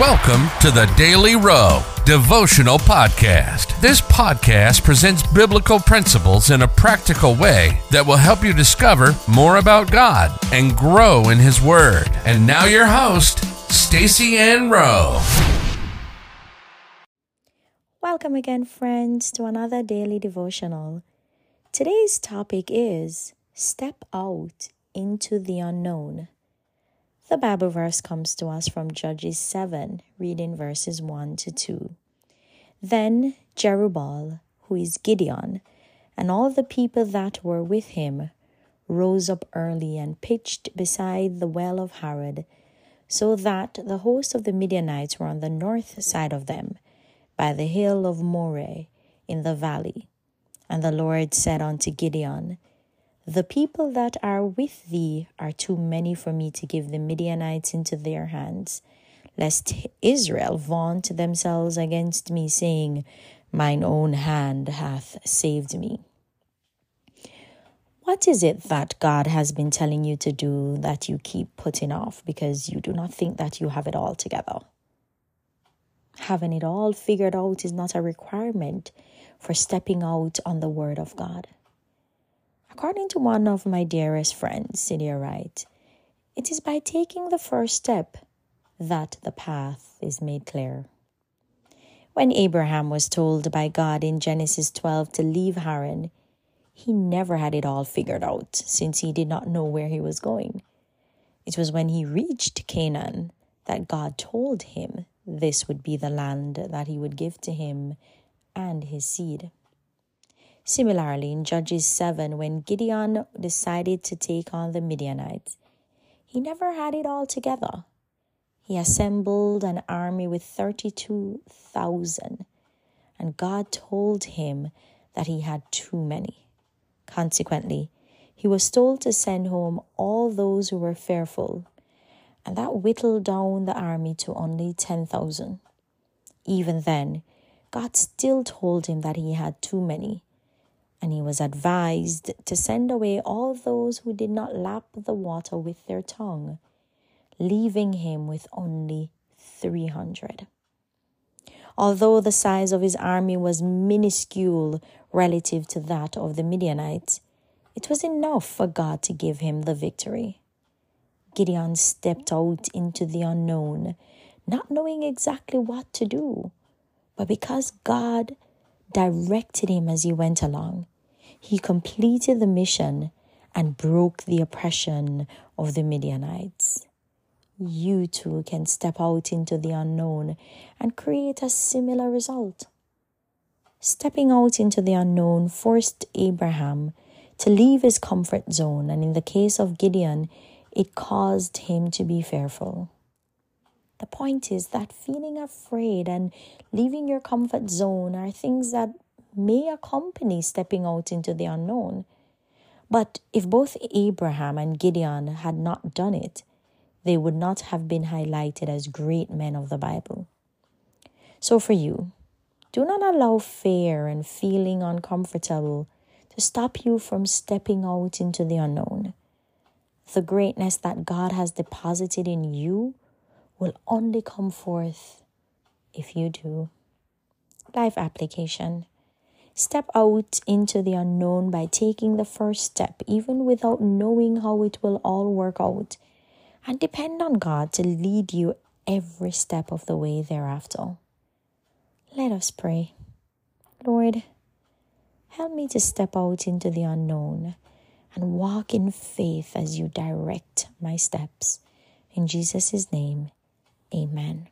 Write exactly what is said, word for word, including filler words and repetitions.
Welcome to the Daily Row Devotional Podcast. This podcast presents biblical principles in a practical way that will help you discover more about God and grow in His Word. And now your host, Stacey Ann Rowe. Welcome again, friends, to another daily devotional. Today's topic is Step Out into the Unknown. The Bible verse comes to us from Judges seven, reading verses one to two. Then Jerubbaal, who is Gideon, and all the people that were with him, rose up early and pitched beside the well of Harod, so that the host of the Midianites were on the north side of them, by the hill of Moreh, in the valley. And the Lord said unto Gideon, The people that are with thee are too many for me to give the Midianites into their hands, lest Israel vaunt themselves against me, saying, Mine own hand hath saved me. What is it that God has been telling you to do that you keep putting off because you do not think that you have it all together? Having it all figured out is not a requirement for stepping out on the Word of God. According to one of my dearest friends, Sidia Wright, it is by taking the first step that the path is made clear. When Abraham was told by God in Genesis twelve to leave Haran, he never had it all figured out since he did not know where he was going. It was when he reached Canaan that God told him this would be the land that he would give to him and his seed. Similarly, in Judges seven, when Gideon decided to take on the Midianites, he never had it all together. He assembled an army with thirty-two thousand, and God told him that he had too many. Consequently, he was told to send home all those who were fearful, and that whittled down the army to only ten thousand. Even then, God still told him that he had too many. And he was advised to send away all those who did not lap the water with their tongue, leaving him with only three hundred. Although the size of his army was minuscule relative to that of the Midianites, it was enough for God to give him the victory. Gideon stepped out into the unknown, not knowing exactly what to do, but because God directed him as he went along, he completed the mission and broke the oppression of the Midianites. You too can step out into the unknown and create a similar result. Stepping out into the unknown forced Abraham to leave his comfort zone, and in the case of Gideon, it caused him to be fearful. The point is that feeling afraid and leaving your comfort zone are things that may accompany stepping out into the unknown. But if both Abraham and Gideon had not done it, they would not have been highlighted as great men of the Bible. So for you, do not allow fear and feeling uncomfortable to stop you from stepping out into the unknown. The greatness that God has deposited in you will only come forth if you do. Life application. Step out into the unknown by taking the first step, even without knowing how it will all work out, and depend on God to lead you every step of the way thereafter. Let us pray. Lord, help me to step out into the unknown and walk in faith as you direct my steps. In Jesus' name. Amen.